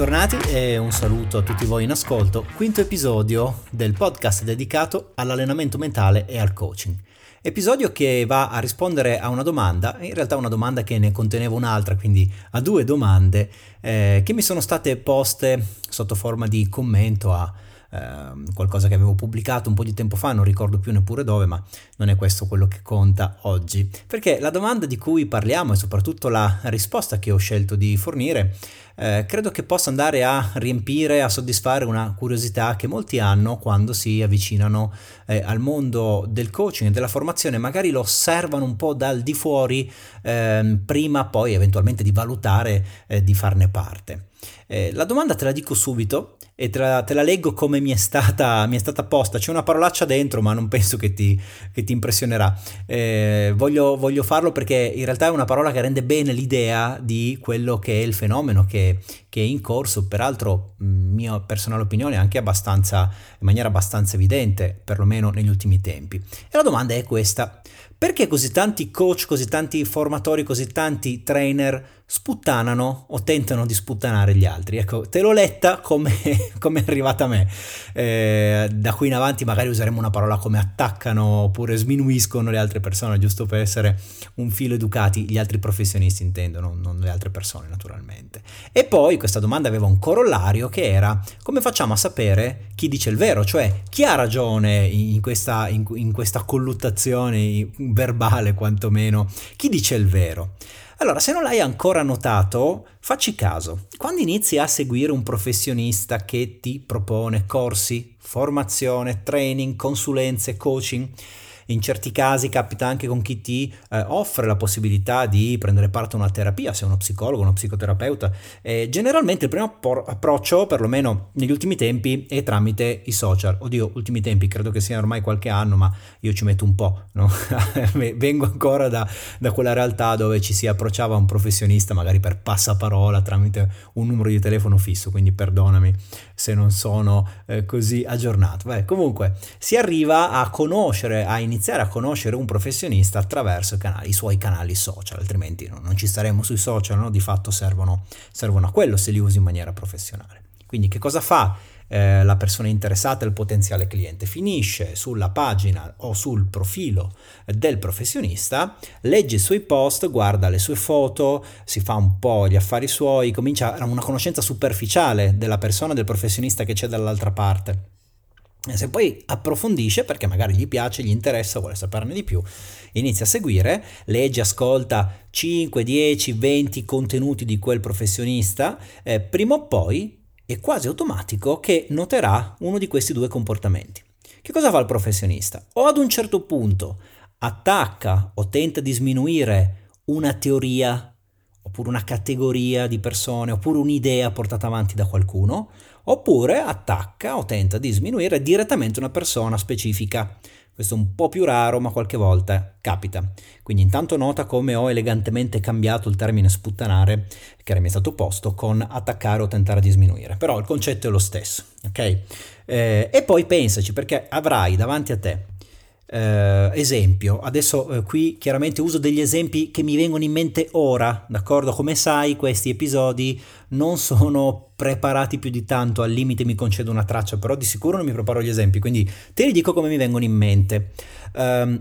Bentornati e un saluto a tutti voi in ascolto. Quinto episodio del podcast dedicato all'allenamento mentale e al coaching. Episodio che va a rispondere a una domanda, in realtà una domanda che ne conteneva un'altra, quindi a due domande che mi sono state poste sotto forma di commento a qualcosa che avevo pubblicato un po' di tempo fa, non ricordo più neppure dove, ma non è questo quello che conta oggi, perché la domanda di cui parliamo e soprattutto la risposta che ho scelto di fornire credo che possa andare a riempire, a soddisfare una curiosità che molti hanno quando si avvicinano al mondo del coaching e della formazione, magari lo osservano un po' dal di fuori prima poi eventualmente di valutare di farne parte. La domanda te la dico subito e te la leggo come mi è stata posta, c'è una parolaccia dentro ma non penso che ti impressionerà. Voglio farlo perché in realtà è una parola che rende bene l'idea di quello che è il fenomeno che è in corso, peraltro mia personale opinione anche in maniera abbastanza evidente, perlomeno negli ultimi tempi. E la domanda è questa: perché così tanti coach, così tanti formatori, così tanti trainer sputtanano o tentano di sputtanare gli altri? Ecco, te l'ho letta come è arrivata a me. Da qui in avanti magari useremo una parola come attaccano oppure sminuiscono le altre persone, giusto per essere un filo educati, gli altri professionisti intendo, non le altre persone naturalmente. E poi questa domanda aveva un corollario che era: come facciamo a sapere chi dice il vero? Cioè chi ha ragione in questa colluttazione verbale, quantomeno chi dice il vero. Allora, se non l'hai ancora notato, facci caso. Quando inizi a seguire un professionista che ti propone corsi, formazione, training, consulenze, coaching, in certi casi capita anche con chi ti offre la possibilità di prendere parte a una terapia, se uno psicologo, uno psicoterapeuta, generalmente il primo approccio, perlomeno negli ultimi tempi, è tramite i social. Oddio, ultimi tempi, credo che sia ormai qualche anno, ma io ci metto un po', no? Vengo ancora da quella realtà dove ci si approcciava a un professionista magari per passaparola tramite un numero di telefono fisso, quindi perdonami se non sono così aggiornato. Beh, comunque si arriva a iniziare a conoscere un professionista attraverso i suoi canali social, altrimenti non ci staremmo sui social, no? Di fatto servono a quello se li usi in maniera professionale. Quindi che cosa fa la persona interessata, il potenziale cliente? Finisce sulla pagina o sul profilo del professionista, legge i suoi post, guarda le sue foto, si fa un po' gli affari suoi, comincia una conoscenza superficiale della persona, del professionista che c'è dall'altra parte. Se poi approfondisce, perché magari gli piace, gli interessa, vuole saperne di più, inizia a seguire, legge, ascolta 5, 10, 20 contenuti di quel professionista, prima o poi è quasi automatico che noterà uno di questi due comportamenti. Che cosa fa il professionista? O ad un certo punto attacca o tenta di sminuire una teoria, oppure una categoria di persone, oppure un'idea portata avanti da qualcuno, oppure attacca o tenta di sminuire direttamente una persona specifica. Questo è un po' più raro, ma qualche volta capita. Quindi intanto nota come ho elegantemente cambiato il termine sputtanare, che era mi stato posto, con attaccare o tentare di sminuire. Però il concetto è lo stesso, ok? E poi pensaci, perché avrai davanti a te esempio, adesso qui chiaramente uso degli esempi che mi vengono in mente ora, d'accordo? Come sai, questi episodi non sono preparati più di tanto, al limite mi concedo una traccia, però di sicuro non mi preparo gli esempi, quindi te li dico come mi vengono in mente.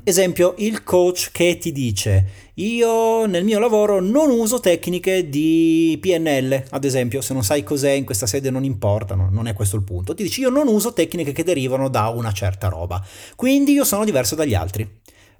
Esempio, il coach che ti dice: io nel mio lavoro non uso tecniche di PNL, ad esempio. Se non sai cos'è, in questa sede non importa, non è questo il punto. Ti dici: io non uso tecniche che derivano da una certa roba, quindi io sono diverso dagli altri,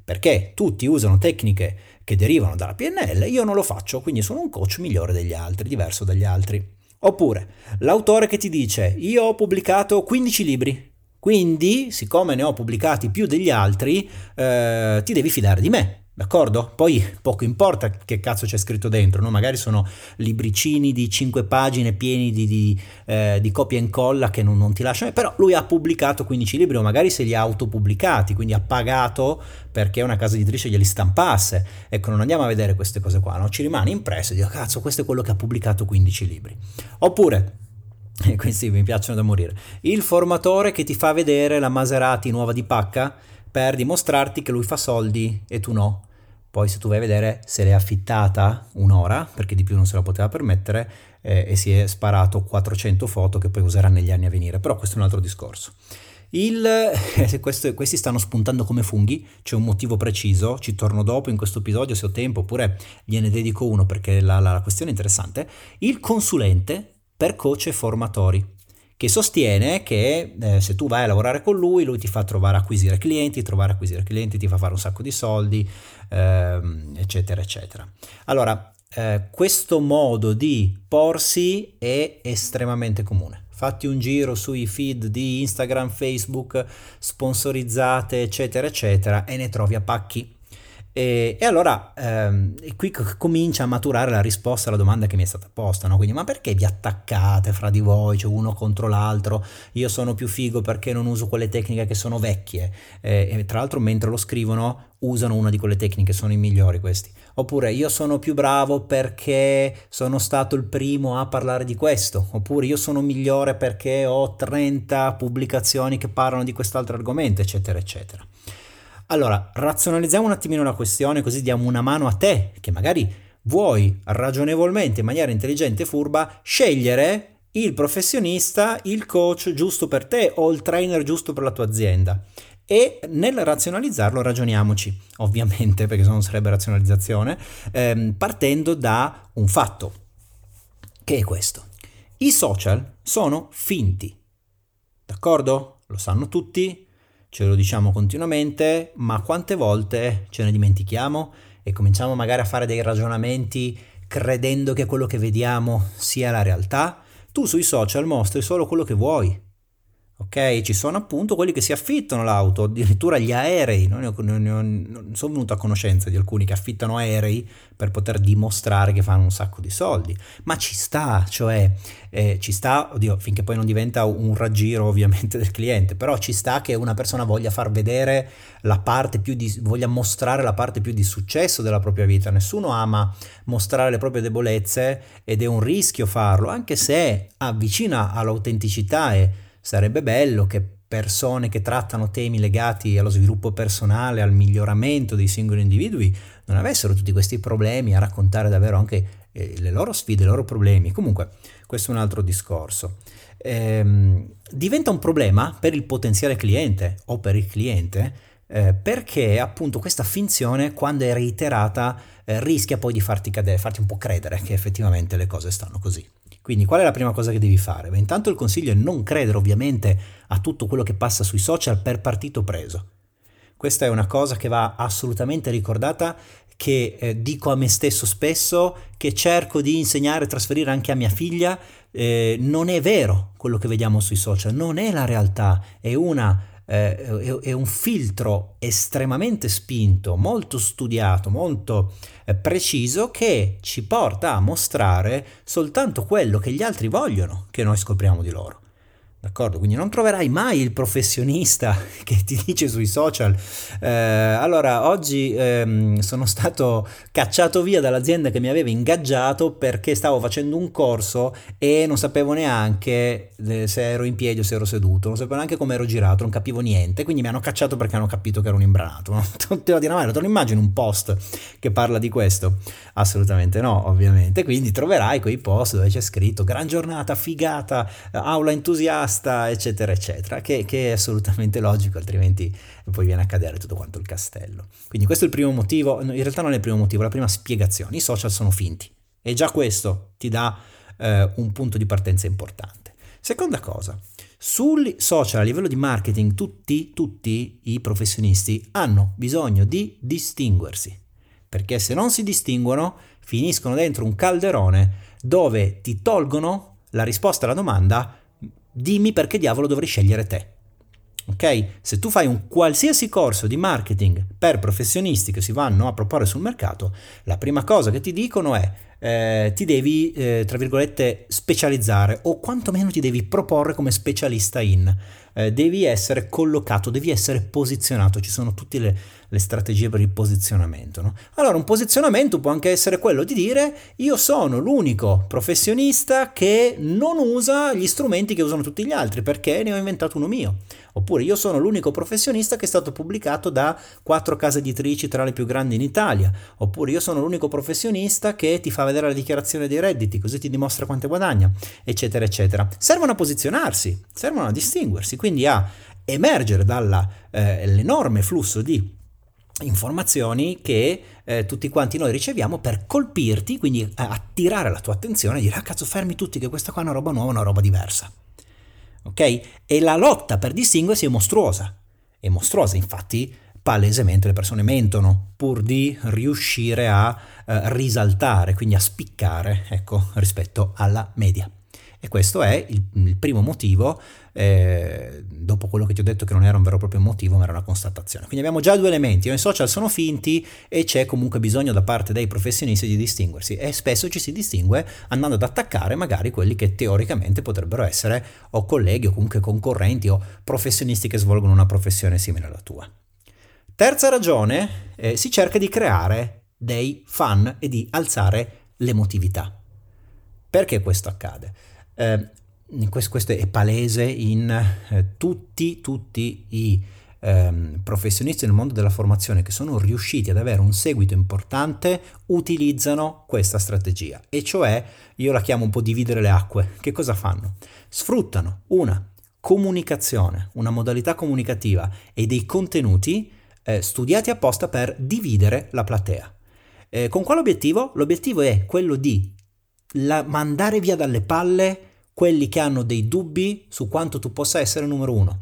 perché tutti usano tecniche che derivano dalla PNL, io non lo faccio, quindi sono un coach migliore degli altri, diverso dagli altri. Oppure l'autore che ti dice: io ho pubblicato 15 libri, quindi siccome ne ho pubblicati più degli altri, ti devi fidare di me, d'accordo? Poi poco importa che cazzo c'è scritto dentro, no? Magari sono libricini di 5 pagine pieni di copia e incolla che non ti lasciano, però lui ha pubblicato 15 libri, o magari se li ha autopubblicati, quindi ha pagato perché una casa editrice glieli stampasse. Ecco, non andiamo a vedere queste cose qua, no? Ci rimane impresso e dico: cazzo, questo è quello che ha pubblicato 15 libri. Oppure, e questi mi piacciono da morire, il formatore che ti fa vedere la Maserati nuova di pacca per dimostrarti che lui fa soldi e tu no. Poi se tu vai a vedere, se l'è affittata un'ora, perché di più non se la poteva permettere, e si è sparato 400 foto che poi userà negli anni a venire, però questo è un altro discorso. Questi stanno spuntando come funghi, c'è un motivo preciso, ci torno dopo in questo episodio se ho tempo, oppure gliene dedico uno perché la questione è interessante. Il consulente per coach e formatori, che sostiene che se tu vai a lavorare con lui, lui ti fa acquisire clienti, ti fa fare un sacco di soldi, eccetera, eccetera. Allora, questo modo di porsi è estremamente comune. Fatti un giro sui feed di Instagram, Facebook, sponsorizzate, eccetera, eccetera, e ne trovi a pacchi. E allora qui comincia a maturare la risposta alla domanda che mi è stata posta, no? Quindi, ma perché vi attaccate fra di voi, cioè uno contro l'altro? Io sono più figo perché non uso quelle tecniche che sono vecchie, e tra l'altro mentre lo scrivono usano una di quelle tecniche, sono i migliori questi. Oppure io sono più bravo perché sono stato il primo a parlare di questo, oppure io sono migliore perché ho 30 pubblicazioni che parlano di quest'altro argomento, eccetera, eccetera. Allora, razionalizziamo un attimino la questione, così diamo una mano a te che magari vuoi ragionevolmente, in maniera intelligente e furba, scegliere il professionista, il coach giusto per te o il trainer giusto per la tua azienda. E nel razionalizzarlo ragioniamoci, ovviamente, perché se non sarebbe razionalizzazione, partendo da un fatto, che è questo. I social sono finti, d'accordo? Lo sanno tutti. Ce lo diciamo continuamente, ma quante volte ce ne dimentichiamo e cominciamo magari a fare dei ragionamenti credendo che quello che vediamo sia la realtà? Tu sui social mostri solo quello che vuoi, ok? Ci sono appunto quelli che si affittano l'auto, addirittura gli aerei, non sono venuto a conoscenza di alcuni che affittano aerei per poter dimostrare che fanno un sacco di soldi, ma ci sta, cioè ci sta, oddio, finché poi non diventa un raggiro ovviamente del cliente, però ci sta che una persona voglia far vedere voglia mostrare la parte più di successo della propria vita. Nessuno ama mostrare le proprie debolezze ed è un rischio farlo, anche se avvicina all'autenticità. E sarebbe bello che persone che trattano temi legati allo sviluppo personale, al miglioramento dei singoli individui, non avessero tutti questi problemi a raccontare davvero anche le loro sfide, i loro problemi. Comunque, questo è un altro discorso. Diventa un problema per il potenziale cliente o per il cliente, perché appunto questa finzione, quando è reiterata, rischia poi di farti un po' credere che effettivamente le cose stanno così. Quindi qual è la prima cosa che devi fare? Beh, intanto il consiglio è non credere ovviamente a tutto quello che passa sui social per partito preso. Questa è una cosa che va assolutamente ricordata, che dico a me stesso spesso, che cerco di insegnare e trasferire anche a mia figlia. Non è vero quello che vediamo sui social, non è la realtà, è un filtro estremamente spinto, molto studiato, molto preciso, che ci porta a mostrare soltanto quello che gli altri vogliono che noi scopriamo di loro. D'accordo? Quindi non troverai mai il professionista che ti dice sui social allora oggi sono stato cacciato via dall'azienda che mi aveva ingaggiato perché stavo facendo un corso e non sapevo neanche se ero in piedi o se ero seduto, non sapevo neanche come ero girato, non capivo niente, quindi mi hanno cacciato perché hanno capito che ero un imbranato. Non te lo dirà mai, te lo immagini un post che parla di questo? Assolutamente no, ovviamente. Quindi troverai quei post dove c'è scritto gran giornata, figata, aula entusiasta, eccetera eccetera, che è assolutamente logico, altrimenti poi viene a cadere tutto quanto il castello. Quindi questo è il primo motivo, in realtà non è il primo motivo, la prima spiegazione: i social sono finti, e già questo ti dà un punto di partenza importante. Seconda cosa, sui social a livello di marketing tutti i professionisti hanno bisogno di distinguersi, perché se non si distinguono finiscono dentro un calderone dove ti tolgono la risposta alla domanda: dimmi perché diavolo dovrei scegliere te, ok? Se tu fai un qualsiasi corso di marketing per professionisti che si vanno a proporre sul mercato, la prima cosa che ti dicono è ti devi, tra virgolette, specializzare, o quantomeno ti devi proporre come specialista in. Devi essere collocato, devi essere posizionato. Ci sono tutte le strategie per il posizionamento, no? Allora, un posizionamento può anche essere quello di dire: io sono l'unico professionista che non usa gli strumenti che usano tutti gli altri, perché ne ho inventato uno mio. Oppure: io sono l'unico professionista che è stato pubblicato da 4 case editrici tra le più grandi in Italia. Oppure: io sono l'unico professionista che ti fa vedere la dichiarazione dei redditi, così ti dimostra quanto guadagna, eccetera eccetera. Servono a posizionarsi, servono a distinguersi, quindi a emergere dall'enorme flusso di informazioni che tutti quanti noi riceviamo, per colpirti, quindi attirare la tua attenzione e dire: ah, cazzo, fermi tutti che questa qua è una roba nuova, una roba diversa. Ok? E la lotta per distinguersi è mostruosa, infatti palesemente le persone mentono pur di riuscire a risaltare, quindi a spiccare, ecco, rispetto alla media. E questo è il primo motivo, dopo quello che ti ho detto che non era un vero e proprio motivo, ma era una constatazione. Quindi abbiamo già 2 elementi: i social sono finti e c'è comunque bisogno da parte dei professionisti di distinguersi, e spesso ci si distingue andando ad attaccare magari quelli che teoricamente potrebbero essere o colleghi o comunque concorrenti o professionisti che svolgono una professione simile alla tua. Terza ragione, si cerca di creare dei fan e di alzare l'emotività. Perché questo accade? Questo è palese in tutti i professionisti nel mondo della formazione che sono riusciti ad avere un seguito importante, utilizzano questa strategia, e cioè, io la chiamo un po' dividere le acque. Che cosa fanno? Sfruttano una comunicazione, una modalità comunicativa e dei contenuti studiati apposta per dividere la platea. Con quale obiettivo? L'obiettivo è quello di mandare via dalle palle quelli che hanno dei dubbi su quanto tu possa essere numero 1.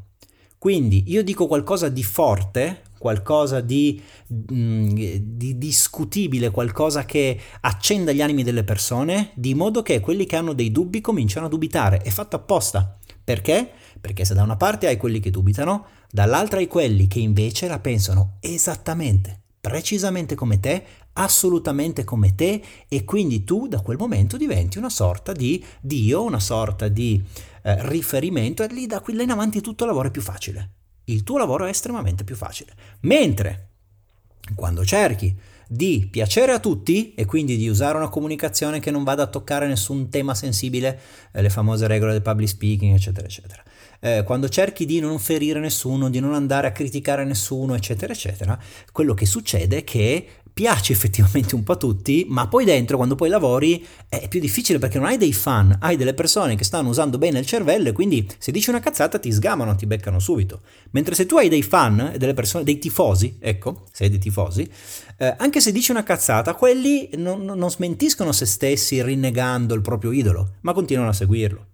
Quindi io dico qualcosa di forte, qualcosa di discutibile, qualcosa che accenda gli animi delle persone, di modo che quelli che hanno dei dubbi cominciano a dubitare. È fatto apposta. Perché? Perché se da una parte hai quelli che dubitano, dall'altra hai quelli che invece la pensano esattamente, precisamente come te, assolutamente come te, e quindi tu da quel momento diventi una sorta di dio, una sorta di riferimento, e lì da qui in avanti tutto il lavoro è più facile. Il tuo lavoro è estremamente più facile. Mentre quando cerchi di piacere a tutti e quindi di usare una comunicazione che non vada a toccare nessun tema sensibile, le famose regole del public speaking, eccetera eccetera, quando cerchi di non ferire nessuno, di non andare a criticare nessuno, eccetera eccetera, quello che succede è che piace effettivamente un po' a tutti, ma poi dentro, quando poi lavori, è più difficile, perché non hai dei fan, hai delle persone che stanno usando bene il cervello, e quindi se dici una cazzata ti sgamano, ti beccano subito. Mentre se tu hai dei fan, delle persone, dei tifosi, ecco, se hai dei tifosi, anche se dici una cazzata, quelli non smentiscono se stessi rinnegando il proprio idolo, ma continuano a seguirlo.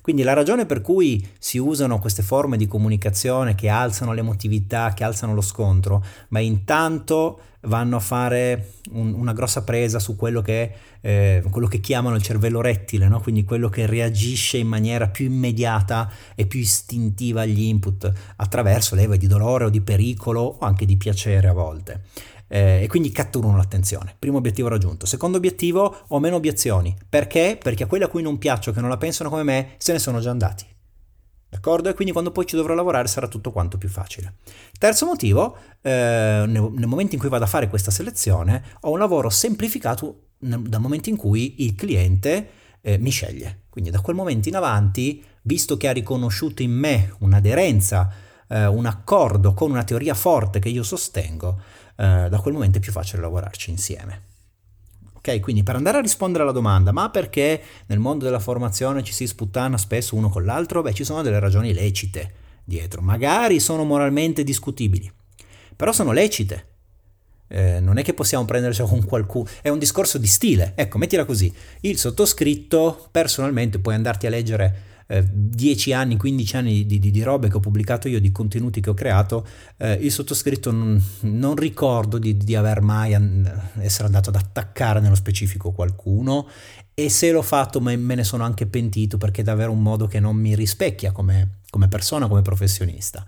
Quindi la ragione per cui si usano queste forme di comunicazione che alzano l'emotività, che alzano lo scontro, ma intanto vanno a fare una grossa presa su quello che chiamano il cervello rettile, no? Quindi quello che reagisce in maniera più immediata e più istintiva agli input, attraverso leve di dolore o di pericolo o anche di piacere a volte. E quindi catturano l'attenzione. Primo obiettivo raggiunto. Secondo obiettivo: ho meno obiezioni. Perché? Perché a quelli a cui non piaccio, che non la pensano come me, se ne sono già andati. D'accordo? E quindi quando poi ci dovrò lavorare sarà tutto quanto più facile. Terzo motivo: nel momento in cui vado a fare questa selezione, ho un lavoro semplificato dal momento in cui il cliente mi sceglie. Quindi da quel momento in avanti, visto che ha riconosciuto in me un'aderenza, un accordo con una teoria forte che io sostengo, da quel momento è più facile lavorarci insieme. Ok, quindi per andare a rispondere alla domanda: ma perché nel mondo della formazione ci si sputtana spesso uno con l'altro? Beh, ci sono delle ragioni lecite dietro, magari sono moralmente discutibili, però sono lecite. Non è che possiamo prenderci con qualcuno, è un discorso di stile, ecco, mettila così. Il sottoscritto personalmente, puoi andarti a leggere 10 anni, 15 anni di robe che ho pubblicato io, di contenuti che ho creato, il sottoscritto non ricordo di aver mai essere andato ad attaccare nello specifico qualcuno, e se l'ho fatto me ne sono anche pentito, perché è davvero un modo che non mi rispecchia come persona, come professionista.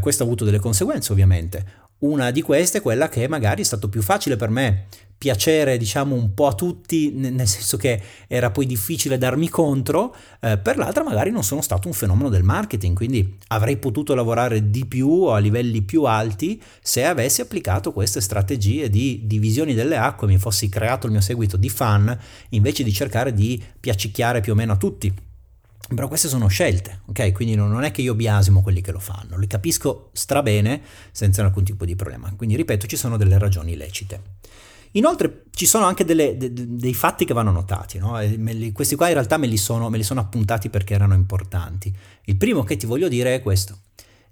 Questo ha avuto delle conseguenze, ovviamente. Una di queste è quella che magari è stato più facile per me piacere, diciamo, un po' a tutti, nel senso che era poi difficile darmi contro, per l'altra magari non sono stato un fenomeno del marketing, quindi avrei potuto lavorare di più a livelli più alti se avessi applicato queste strategie di divisioni delle acque, mi fossi creato il mio seguito di fan invece di cercare di piacicchiare più o meno a tutti. Però queste sono scelte, ok? Quindi non è che io biasimo quelli che lo fanno, li capisco strabene senza alcun tipo di problema. Quindi ripeto, ci sono delle ragioni lecite. Inoltre ci sono anche dei fatti che vanno notati, no? Questi qua in realtà me li sono appuntati perché erano importanti. Il primo che ti voglio dire è questo: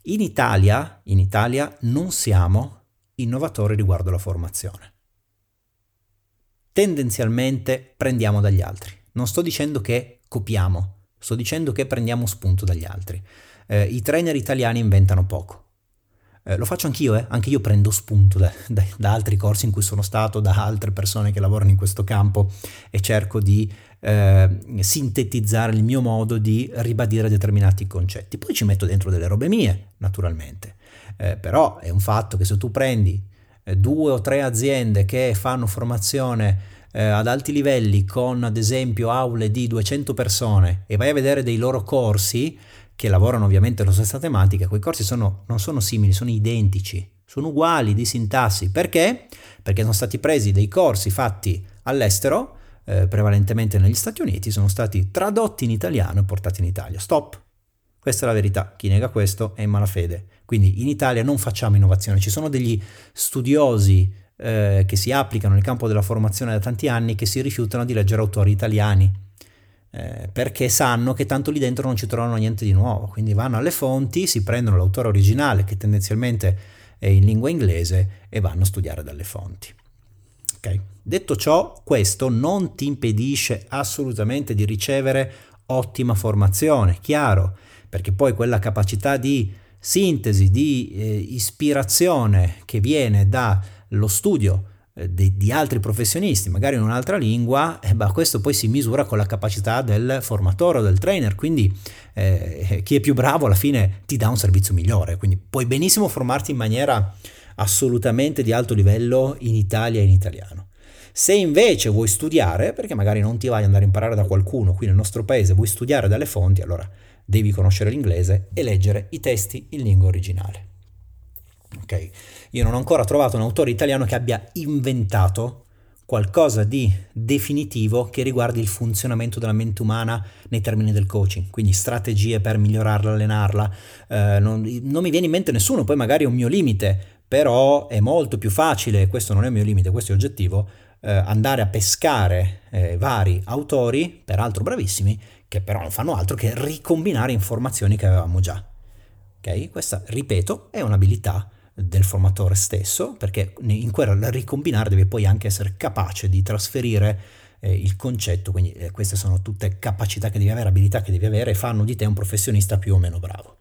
in Italia non siamo innovatori riguardo alla formazione. Tendenzialmente prendiamo dagli altri. Non sto dicendo che copiamo. Sto dicendo che prendiamo spunto dagli altri. I trainer italiani inventano poco. Lo faccio anch'io, anche io prendo spunto da altri corsi in cui sono stato, da altre persone che lavorano in questo campo, e cerco di sintetizzare il mio modo di ribadire determinati concetti. Poi ci metto dentro delle robe mie, naturalmente. Però è un fatto che se tu prendi 2 o 3 aziende che fanno formazione ad alti livelli con ad esempio aule di 200 persone e vai a vedere dei loro corsi che lavorano ovviamente la stessa tematica, quei corsi non sono simili, sono identici, sono uguali di sintassi. Perché? Perché sono stati presi dei corsi fatti all'estero, prevalentemente negli Stati Uniti, sono stati tradotti in italiano e portati in Italia. Stop. Questa è la verità, chi nega questo è in malafede. Quindi in Italia non facciamo innovazione, ci sono degli studiosi che si applicano nel campo della formazione da tanti anni che si rifiutano di leggere autori italiani perché sanno che tanto lì dentro non ci trovano niente di nuovo, quindi vanno alle fonti, si prendono l'autore originale che tendenzialmente è in lingua inglese e vanno a studiare dalle fonti. Okay. Detto ciò, questo non ti impedisce assolutamente di ricevere ottima formazione, chiaro, perché poi quella capacità di sintesi, di ispirazione che viene da lo studio di altri professionisti, magari in un'altra lingua, questo poi si misura con la capacità del formatore o del trainer, quindi chi è più bravo alla fine ti dà un servizio migliore, quindi puoi benissimo formarti in maniera assolutamente di alto livello in Italia e in italiano. Se invece vuoi studiare, perché magari non ti vai ad andare a imparare da qualcuno qui nel nostro paese, vuoi studiare dalle fonti, allora devi conoscere l'inglese e leggere i testi in lingua originale. Ok, io non ho ancora trovato un autore italiano che abbia inventato qualcosa di definitivo che riguardi il funzionamento della mente umana nei termini del coaching, quindi strategie per migliorarla, allenarla, non mi viene in mente nessuno, poi magari è un mio limite, però è molto più facile, questo non è un mio limite, questo è oggettivo, andare a pescare vari autori, peraltro bravissimi, che però non fanno altro che ricombinare informazioni che avevamo già. Ok? Questa, ripeto, è un'abilità del formatore stesso, perché in quella ricombinare deve poi anche essere capace di trasferire il concetto, quindi queste sono tutte capacità che devi avere, abilità che devi avere, e fanno di te un professionista più o meno bravo.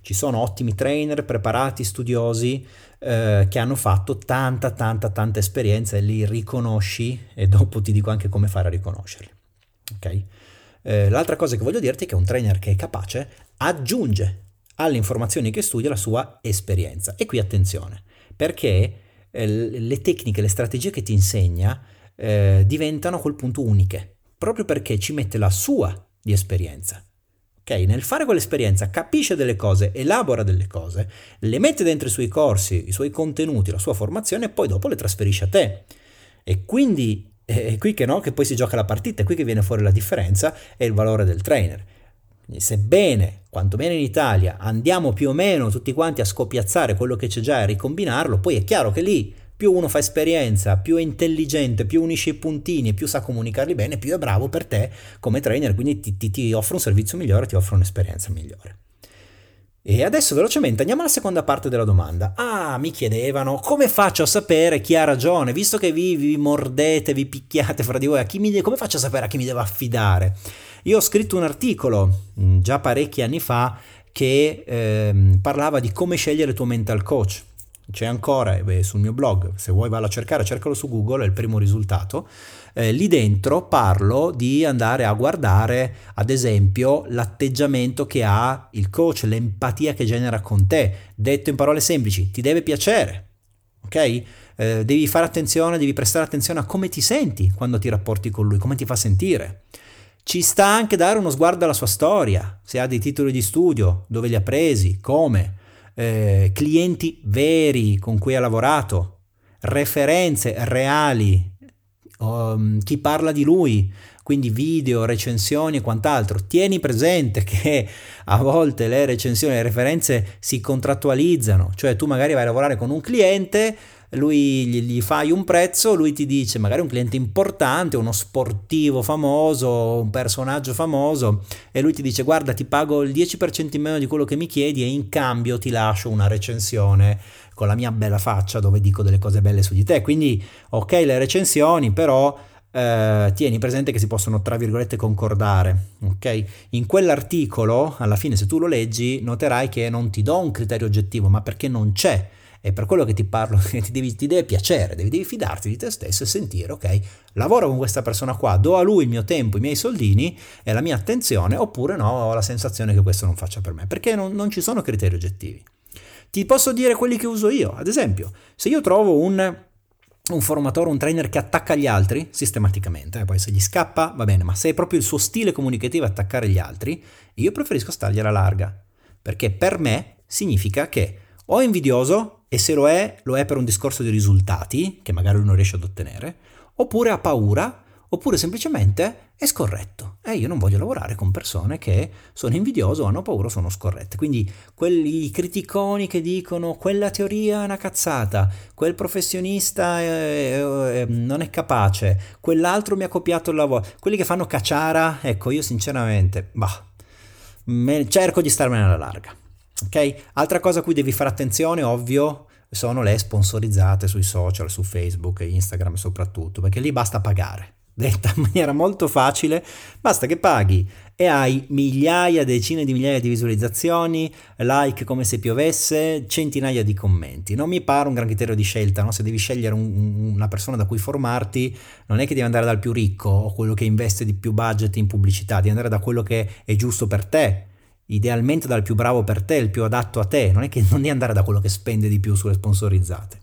Ci sono ottimi trainer, preparati, studiosi, che hanno fatto tanta esperienza e li riconosci, e dopo ti dico anche come fare a riconoscerli. Ok? L'altra cosa che voglio dirti è che un trainer che è capace aggiunge alle informazioni che studia la sua esperienza. E qui attenzione, perché le tecniche, le strategie che ti insegna diventano a quel punto uniche, proprio perché ci mette la sua di esperienza. Ok? Nel fare quell'esperienza capisce delle cose, elabora delle cose, le mette dentro i suoi corsi, i suoi contenuti, la sua formazione, e poi dopo le trasferisce a te. E quindi è qui che poi si gioca la partita, è qui che viene fuori la differenza e il valore del trainer. Sebbene, quantomeno in Italia, andiamo più o meno tutti quanti a scopiazzare quello che c'è già e a ricombinarlo, poi è chiaro che lì più uno fa esperienza, più è intelligente, più unisce i puntini, più sa comunicarli bene, più è bravo per te come trainer, quindi ti offre un servizio migliore, ti offre un'esperienza migliore. E adesso velocemente andiamo alla seconda parte della domanda. Mi chiedevano come faccio a sapere chi ha ragione, visto che vi mordete, vi picchiate fra di voi, come faccio a sapere a chi mi devo affidare? Io ho scritto un articolo già parecchi anni fa che parlava di come scegliere il tuo mental coach. C'è ancora sul mio blog, se vuoi vado a cercare, cercalo su Google, è il primo risultato. Lì dentro parlo di andare a guardare ad esempio l'atteggiamento che ha il coach, l'empatia che genera con te. Detto in parole semplici, ti deve piacere, ok? Devi fare attenzione, devi prestare attenzione a come ti senti quando ti rapporti con lui, come ti fa sentire. Ci sta anche dare uno sguardo alla sua storia, se ha dei titoli di studio, dove li ha presi, come, clienti veri con cui ha lavorato, referenze reali, chi parla di lui, quindi video, recensioni e quant'altro. Tieni presente che a volte le recensioni e le referenze si contrattualizzano, cioè tu magari vai a lavorare con un cliente, lui gli fai un prezzo, lui ti dice, magari un cliente importante, uno sportivo famoso, un personaggio famoso, e lui ti dice guarda ti pago il 10% in meno di quello che mi chiedi e in cambio ti lascio una recensione con la mia bella faccia dove dico delle cose belle su di te. Quindi ok le recensioni, però tieni presente che si possono tra virgolette concordare, ok? In quell'articolo alla fine se tu lo leggi noterai che non ti do un criterio oggettivo, ma perché non c'è. È per quello che ti parlo, che ti deve piacere, devi fidarti di te stesso e sentire, ok, lavoro con questa persona qua, do a lui il mio tempo, i miei soldini e la mia attenzione, oppure no, ho la sensazione che questo non faccia per me, perché non ci sono criteri oggettivi. Ti posso dire quelli che uso io, ad esempio, se io trovo un formatore, un trainer che attacca gli altri sistematicamente, poi se gli scappa va bene, ma se è proprio il suo stile comunicativo attaccare gli altri, io preferisco stargli alla larga, perché per me significa che o è invidioso, e se lo è per un discorso di risultati, che magari lui non riesce ad ottenere, oppure ha paura, oppure semplicemente è scorretto. E io non voglio lavorare con persone che sono invidiose o hanno paura o sono scorrette. Quindi quelli criticoni che dicono quella teoria è una cazzata, quel professionista non è capace, quell'altro mi ha copiato il lavoro, quelli che fanno cacciara, ecco io sinceramente, cerco di starmene alla larga. Ok, altra cosa a cui devi fare attenzione, ovvio, sono le sponsorizzate sui social, su Facebook e Instagram soprattutto, perché lì basta pagare. Detta in maniera molto facile, basta che paghi e hai migliaia, decine di migliaia di visualizzazioni, like come se piovesse, centinaia di commenti. Non mi pare un gran criterio di scelta, no? Se devi scegliere una persona da cui formarti, non è che devi andare dal più ricco o quello che investe di più budget in pubblicità, devi andare da quello che è giusto per te. Idealmente dal più bravo per te, il più adatto a te, non è andare da quello che spende di più sulle sponsorizzate.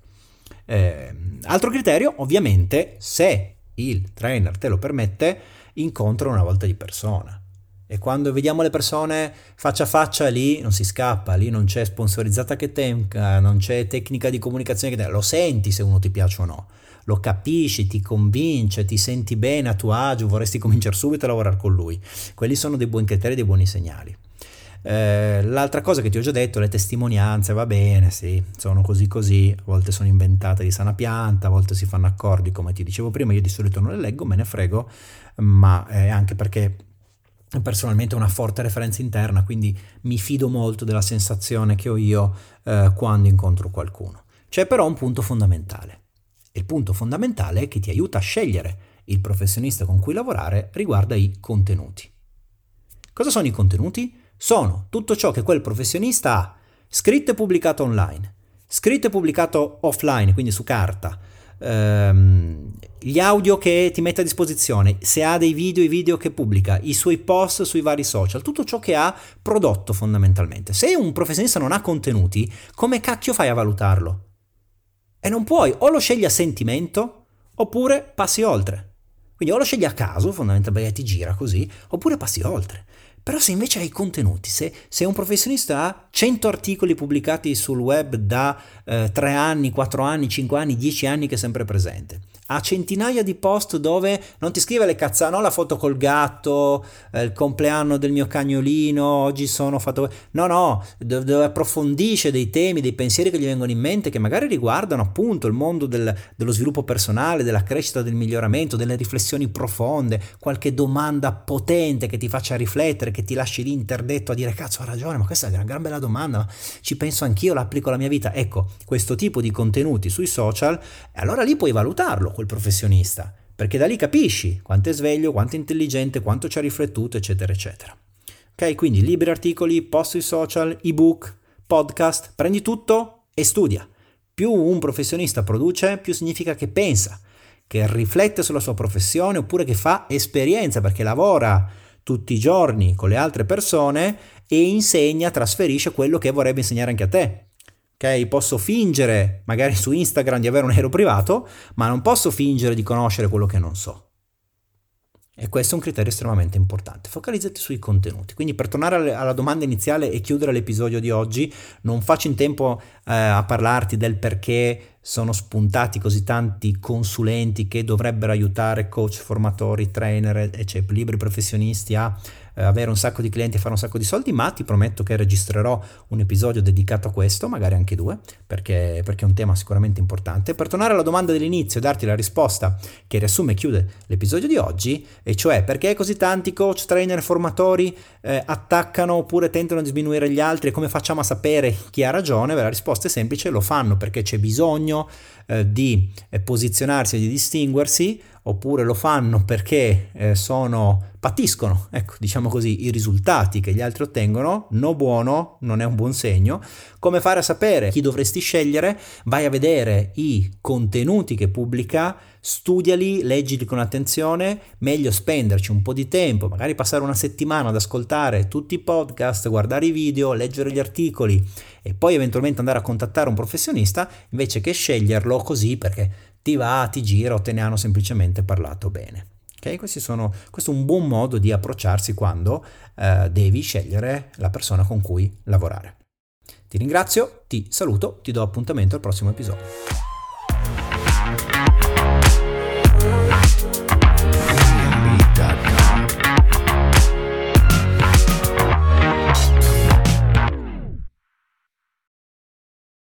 Altro criterio, ovviamente, se il trainer te lo permette, incontra una volta di persona. E quando vediamo le persone faccia a faccia, lì non si scappa, lì non c'è sponsorizzata che tenga, non c'è tecnica di comunicazione che tenga, lo senti se uno ti piace o no, lo capisci, ti convince, ti senti bene a tuo agio, vorresti cominciare subito a lavorare con lui. Quelli sono dei buoni criteri, dei buoni segnali. L'altra cosa che ti ho già detto, le testimonianze, va bene, sì, sono così, a volte sono inventate di sana pianta, a volte si fanno accordi come ti dicevo prima, io di solito non le leggo, me ne frego, ma anche perché personalmente ho una forte referenza interna, quindi mi fido molto della sensazione che ho io quando incontro qualcuno. C'è però un punto fondamentale, il punto fondamentale che ti aiuta a scegliere il professionista con cui lavorare riguarda i contenuti. Cosa sono i contenuti? Sono tutto ciò che quel professionista ha scritto e pubblicato online, scritto e pubblicato offline, quindi su carta, gli audio che ti mette a disposizione, se ha dei video, i video che pubblica, i suoi post sui vari social, tutto ciò che ha prodotto fondamentalmente. Se un professionista non ha contenuti, come cacchio fai a valutarlo? E non puoi, o lo scegli a sentimento, oppure passi oltre. Quindi o lo scegli a caso, fondamentalmente ti gira così, oppure passi oltre. Però se invece hai contenuti, se un professionista ha 100 articoli pubblicati sul web da 3 anni, 4 anni, 5 anni, 10 anni che è sempre presente, ha centinaia di post dove non ti scrive le cazzate, no la foto col gatto, il compleanno del mio cagnolino, oggi sono fatto... No, dove approfondisce dei temi, dei pensieri che gli vengono in mente che magari riguardano appunto il mondo dello sviluppo personale, della crescita, del miglioramento, delle riflessioni profonde, qualche domanda potente che ti faccia riflettere, che ti lasci lì interdetto a dire cazzo ha ragione, ma questa è una gran bella domanda, ma ci penso anch'io, la applico alla mia vita. Ecco, questo tipo di contenuti sui social, allora lì puoi valutarlo quel professionista, perché da lì capisci quanto è sveglio, quanto è intelligente, quanto ci ha riflettuto, eccetera eccetera. Ok, quindi libri, articoli, post sui social, ebook, podcast, prendi tutto e studia. Più un professionista produce, più significa che pensa, che riflette sulla sua professione, oppure che fa esperienza, perché lavora tutti i giorni con le altre persone e insegna, trasferisce quello che vorrebbe insegnare anche a te. ok? Posso fingere magari su Instagram di avere un aereo privato, ma non posso fingere di conoscere quello che non so. E questo è un criterio estremamente importante. Focalizzati sui contenuti. Quindi, per tornare alla domanda iniziale e chiudere l'episodio di oggi, non faccio in tempo a parlarti del perché sono spuntati così tanti consulenti che dovrebbero aiutare coach, formatori, trainer, eccetera, liberi professionisti a avere un sacco di clienti e fare un sacco di soldi, ma ti prometto che registrerò un episodio dedicato a questo, magari anche due, perché è un tema sicuramente importante. Per tornare alla domanda dell'inizio e darti la risposta che riassume e chiude l'episodio di oggi, e cioè perché così tanti coach, trainer, formatori attaccano oppure tentano di sminuire gli altri e come facciamo a sapere chi ha ragione? Beh, la risposta è semplice: lo fanno perché c'è bisogno di posizionarsi e di distinguersi, oppure lo fanno perché patiscono, ecco, diciamo così, i risultati che gli altri ottengono. No buono, non è un buon segno. Come fare a sapere chi dovresti scegliere? Vai a vedere i contenuti che pubblica, studiali, leggili con attenzione, meglio spenderci un po' di tempo, magari passare una settimana ad ascoltare tutti i podcast, guardare i video, leggere gli articoli e poi eventualmente andare a contattare un professionista, invece che sceglierlo così perché ti va, ti gira o te ne hanno semplicemente parlato bene. Ok? Questo è un buon modo di approcciarsi quando devi scegliere la persona con cui lavorare. Ti ringrazio, ti saluto, ti do appuntamento al prossimo episodio.